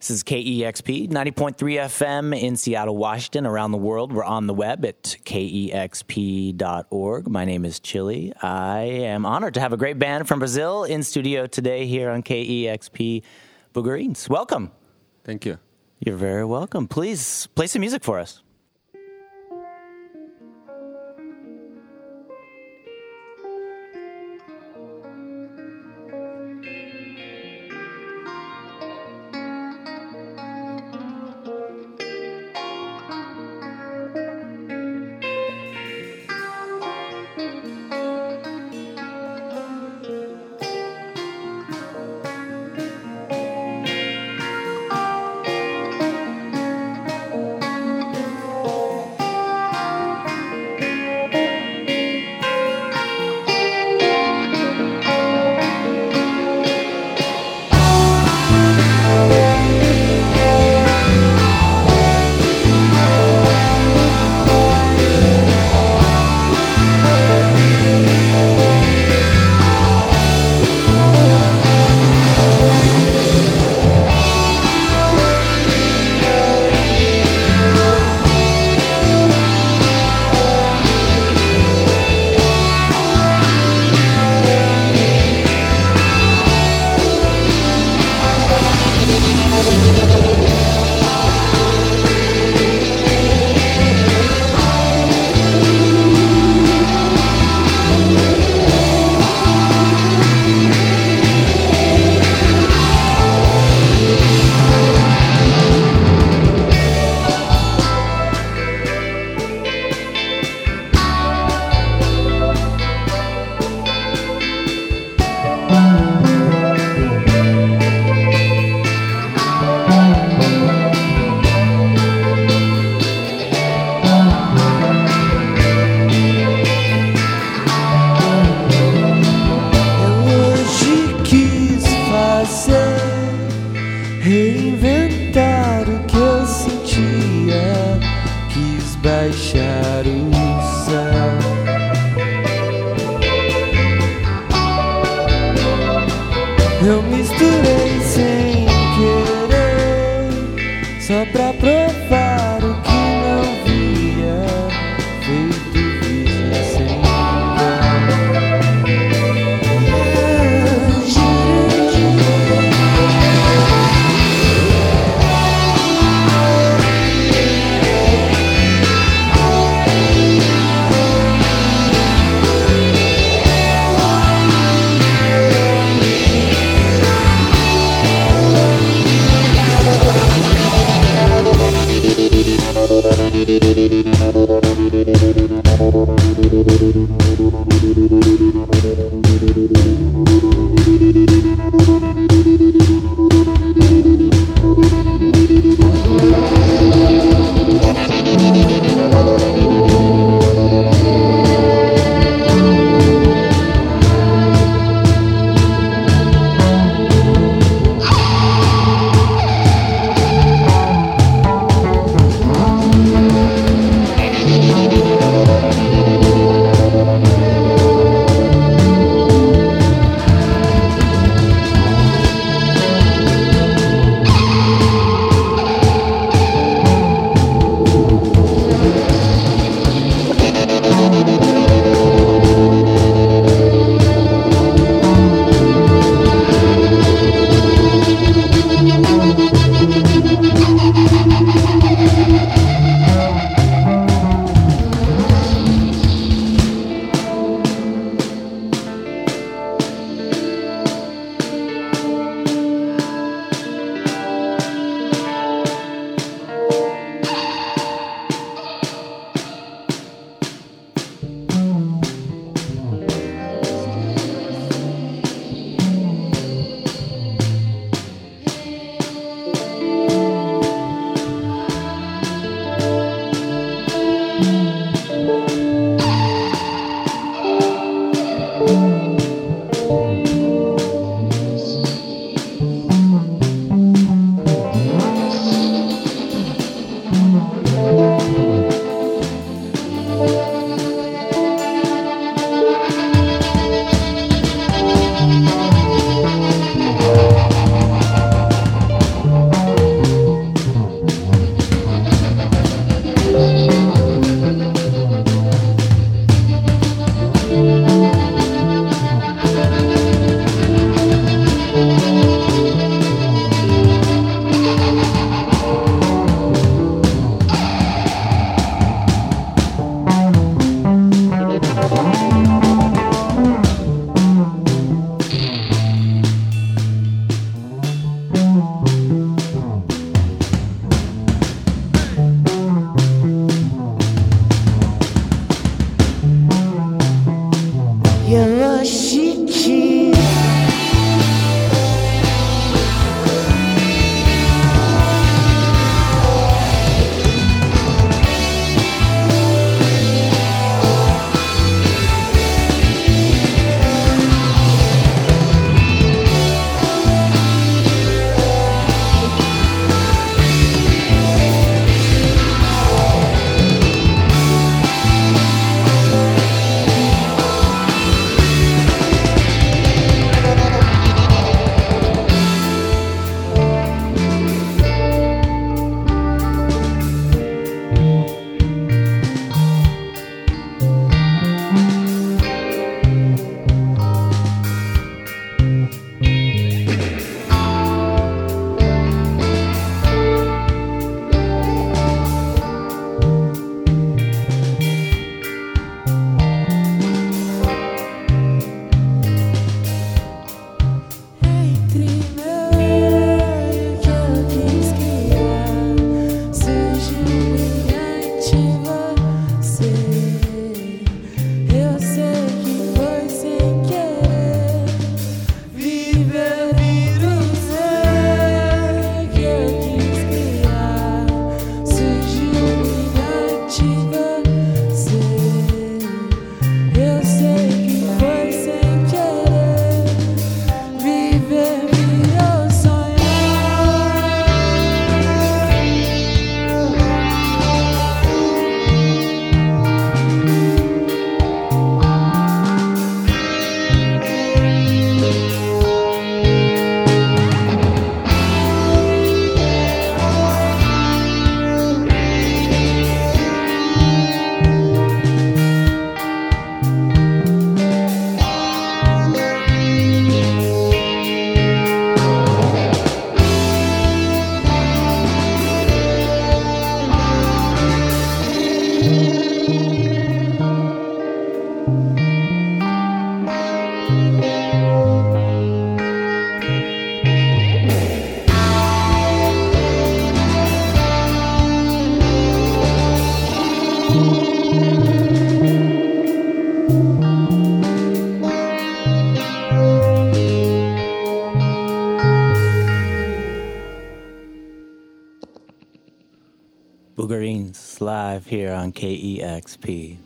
This is KEXP, 90.3 FM in Seattle, Washington. Around the world, we're on the web at kexp.org. My name is Chili. I am honored to have a great band from Brazil in studio today here on KEXP Boogarins. Welcome. Thank you. You're very welcome. Please play some music for us. Boogarins live here on KEXP.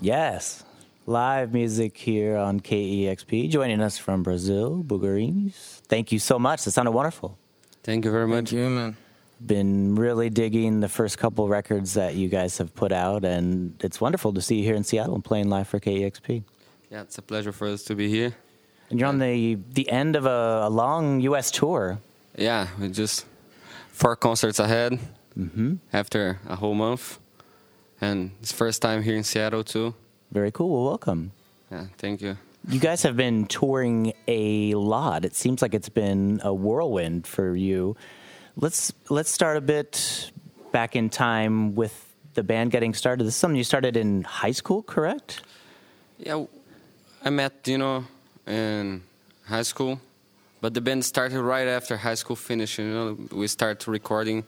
Yes, live music here on KEXP. Joining us from Brazil, Boogarins. Thank you so much. That sounded wonderful. Thank you very much. Thank you, man. Been really digging the first couple records that you guys have put out, and it's wonderful to see you here in Seattle and playing live for KEXP. Yeah, it's a pleasure for us to be here. And you're on the end of a long U.S. tour. Yeah, we just 4 concerts ahead after a whole month. And it's first time here in Seattle, too. Very cool. Well, welcome. Yeah, thank you. You guys have been touring a lot. It seems like it's been a whirlwind for you. Let's start a bit back in time with the band getting started. This is something you started in high school, correct? Yeah, I met Dino in high school, but the band started right after high school finished. You know, we started recording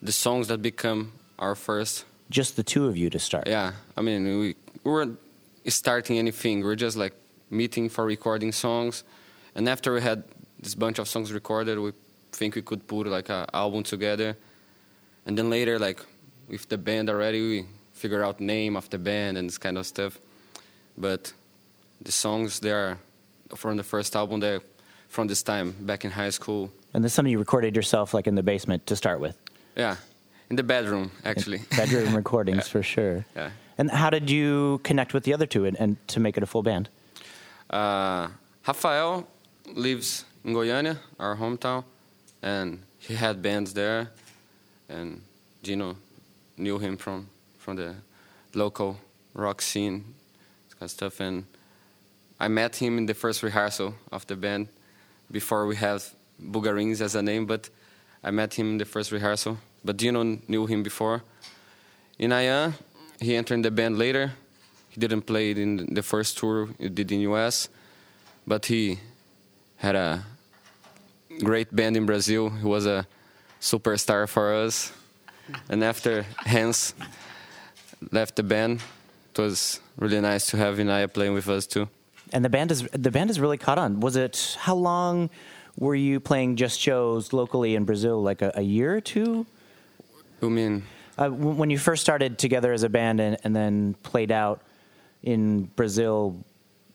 the songs that become our first. Just the two of you to start. Yeah, I mean, we weren't starting anything. We were just like meeting for recording songs. And after we had this bunch of songs recorded, we think we could put like an album together. And then later, like with the band already, we figure out name of the band and this kind of stuff. But the songs, they are from the first album, they're from this time, back in high school. And this is something you recorded yourself like in the basement to start with? Yeah. In the bedroom, actually. Bedroom recordings, yeah. For sure. Yeah. And how did you connect with the other two and to make it a full band? Rafael lives in Goiânia, our hometown, and he had bands there. And Gino knew him from the local rock scene, this kind of stuff. And I met him in the first rehearsal of the band before we had Boogarins as a name, but I met him in the first rehearsal. But Gino knew him before. Ynaiã, he entered the band later. He didn't play it in the first tour he did in U.S., but he had a great band in Brazil. He was a superstar for us. And after Hans left the band, it was really nice to have Ynaiã playing with us too. And the band is really caught on. Was it how long were you playing just shows locally in Brazil? Like a year or two? You mean? When you first started together as a band and then played out in Brazil,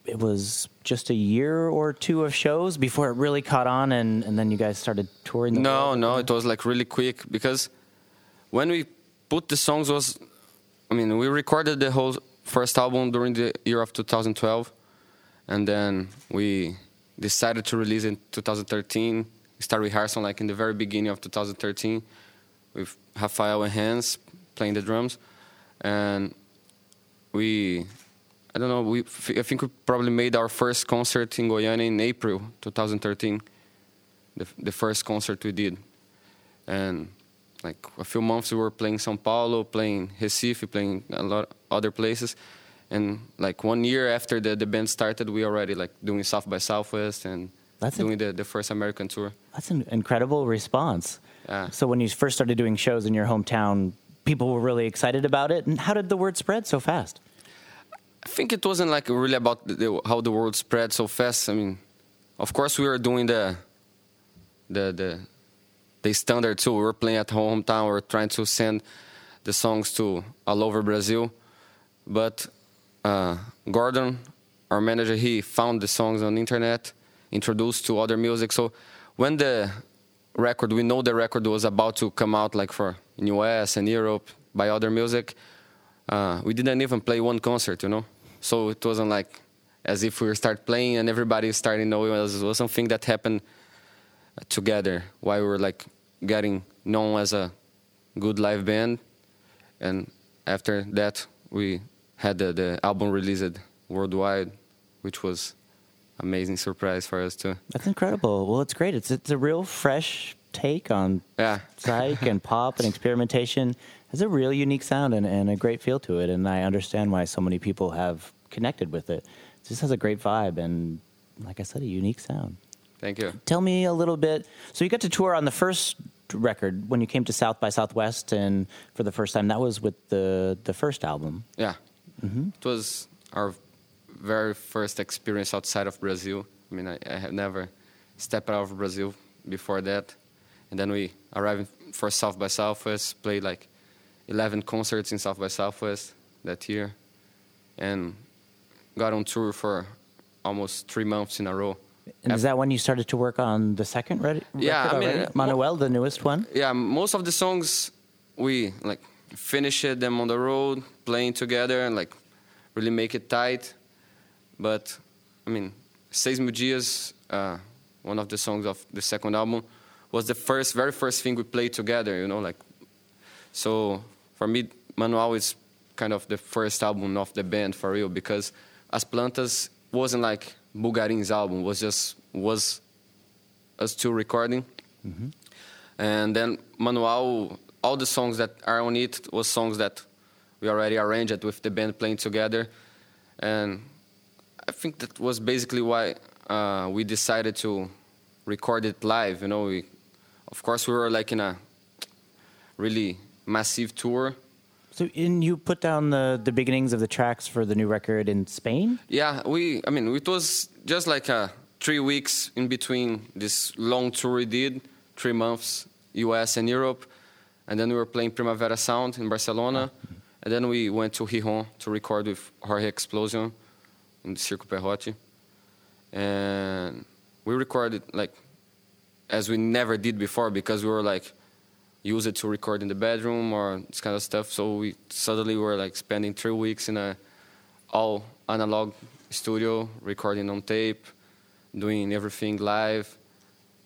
it was just a year or two of shows before it really caught on and then you guys started touring? No, it was like really quick because when we put the songs we recorded the whole first album during the year of 2012 and then we decided to release in 2013. We started rehearsing like in the very beginning of 2013 with Rafael and Hans playing the drums, and I think we probably made our first concert in Goiânia in April 2013, the first concert we did. And like a few months we were playing São Paulo, playing Recife, playing a lot other places, and like 1 year after the band started, we already like doing South by Southwest and doing the first American tour. That's an incredible response. So when you first started doing shows in your hometown, people were really excited about it. And how did the word spread so fast? I think it wasn't like really about how the word spread so fast. I mean, of course we were doing the standard too. We were playing at hometown. We were trying to send the songs to all over Brazil. But Gordon, our manager, he found the songs on the internet, introduced to other music. So when the record was about to come out like for in US and Europe by other music, we didn't even play one concert, you know? So it wasn't like as if we start playing and everybody started knowing us. It was something that happened together while we were like getting known as a good live band. And after that, we had the album released worldwide, which was amazing surprise for us too. That's incredible. Well, it's great. It's a real fresh take on psych and pop and experimentation. It has a real unique sound and a great feel to it, and I understand why so many people have connected with it. It just has a great vibe and, like I said, a unique sound. Thank you. Tell me a little bit. So you got to tour on the first record when you came to South by Southwest, and for the first time, that was with the first album. Yeah. Mm-hmm. It was our very first experience outside of Brazil. I mean, I have never stepped out of Brazil before that. And then we arrived for South by Southwest, played like 11 concerts in South by Southwest that year. and got on tour for almost 3 months in a row. And is that when you started to work on the second record? I mean, Manuel, the newest one? Yeah, most of the songs we like finished them on the road, playing together, and like really make it tight. But I mean, Seis Mugias, one of the songs of the second album, was the very first thing we played together, you know, like. So for me, Manuel is kind of the first album of the band for real, because As Plantas wasn't like Boogarins' album, it was us two recording. Mm-hmm. And then Manuel, all the songs that are on it was songs that we already arranged with the band playing together. And I think that was basically why we decided to record it live. You know, we were like in a really massive tour. So, and you put down the beginnings of the tracks for the new record in Spain? Yeah, it was just like 3 weeks in between this long tour we did, 3 months, US and Europe. And then we were playing Primavera Sound in Barcelona. Mm-hmm. And then we went to Gijón to record with Jorge Explosion in the Circo Perroti. And we recorded like as we never did before, because we were like, use it to record in the bedroom or this kind of stuff. So we suddenly were like spending 3 weeks in a all analog studio, recording on tape, doing everything live,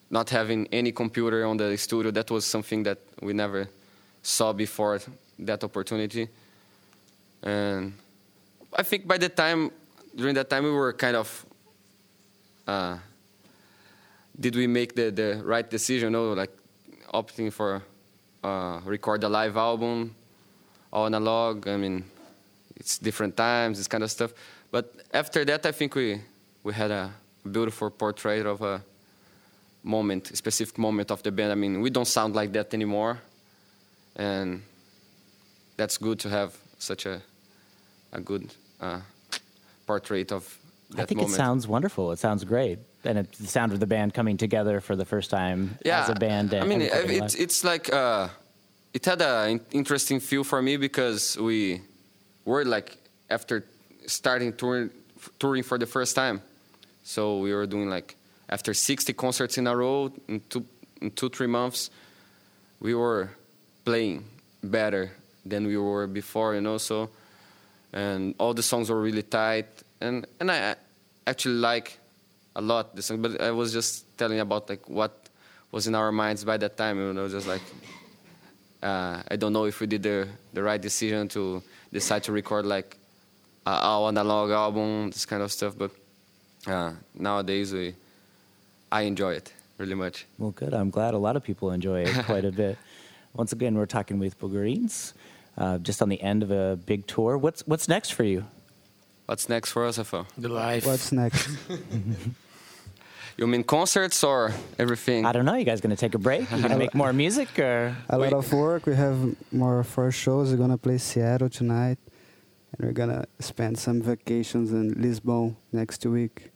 not having any computer on the studio. That was something that we never saw before, that opportunity. And I think during that time we were kind of, did we make the right decision? No, like opting for record a live album, all analog. I mean, it's different times, this kind of stuff. But after that, I think we had a beautiful portrait of a specific moment of the band. I mean, we don't sound like that anymore, and that's good to have such a good portrait of that. I think moment. It sounds wonderful. It sounds great. And it's the sound of the band coming together for the first time as a band. I mean, it's like it had an interesting feel for me, because we were like after starting touring for the first time. So we were doing like after 60 concerts in a row in 3 months, we were playing better than we were before, you know. So, and all the songs were really tight, and I actually like a lot this song, but I was just telling about like what was in our minds by that time, you know, just like I don't know if we did the right decision to decide to record like our analog album, this kind of stuff, but nowadays I enjoy it really much. Well, good. I'm glad a lot of people enjoy it quite a bit. Once again, we're talking with Boogarins, just on the end of a big tour. What's next for you? What's next for us, Rafael? The life. What's next? You mean concerts or everything? I don't know. You guys going to take a break? You going to make more music? Or a lot of work. We have more 4 shows. We're going to play Seattle tonight. And we're going to spend some vacations in Lisbon next week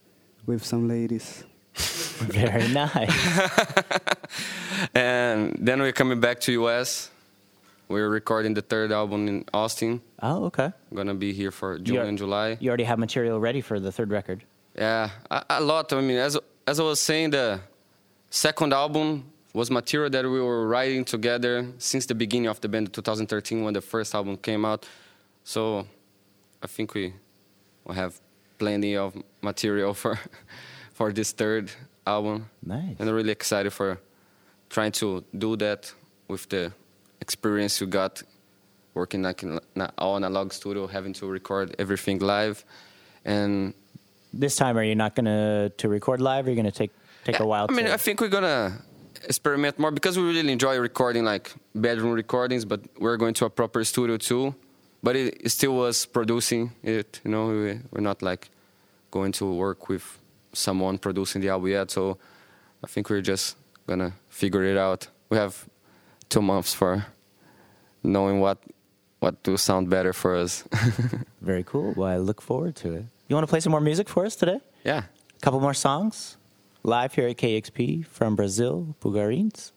with some ladies. Very nice. And then we're coming back to U.S. We're recording the 3rd album in Austin. Oh, okay. I'm going to be here for June and July. You already have material ready for the 3rd record. Yeah, a lot. I mean, as I was saying, the 2nd album was material that we were writing together since the beginning of the band in 2013, when the 1st album came out. So I think we will have plenty of material for this 3rd album. Nice. And I'm really excited for trying to do that with the experience you got working like in an analog studio, having to record everything live. And this time, are you not going to record live, or are you going to take a while? I mean, I think we're going to experiment more, because we really enjoy recording like bedroom recordings, but we're going to a proper studio too. But it still was producing it, you know. We're not like going to work with someone producing the album yet, so I think we're just going to figure it out. We have 2 months for knowing what to sound better for us. Very cool. Well, I look forward to it. You want to play some more music for us today? Yeah. A couple more songs. Live here at KEXP from Brazil, Boogarins.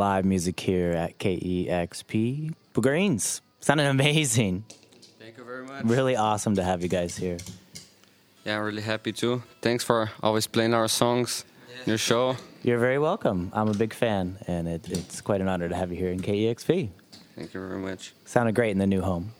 live music here at KEXP. Boogarins, sounded amazing. Thank you very much. Really awesome to have you guys here. Yeah, really happy too. Thanks for always playing our songs, your show. You're very welcome. I'm a big fan, and it's quite an honor to have you here in KEXP. Thank you very much. Sounded great in the new home.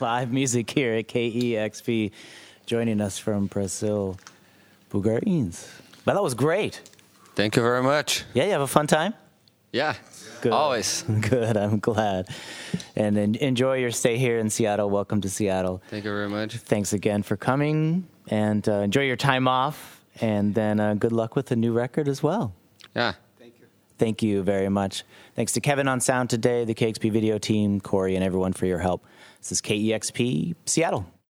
Live music here at KEXP, joining us from Brazil, Boogarins. Well, that was great. Thank you very much. Yeah, you have a fun time? Yeah, good. Always. Good, I'm glad. And enjoy your stay here in Seattle. Welcome to Seattle. Thank you very much. Thanks again for coming, and enjoy your time off, and then good luck with the new record as well. Yeah. Thank you very much. Thanks to Kevin on sound today, the KEXP video team, Corey, and everyone for your help. This is KEXP Seattle.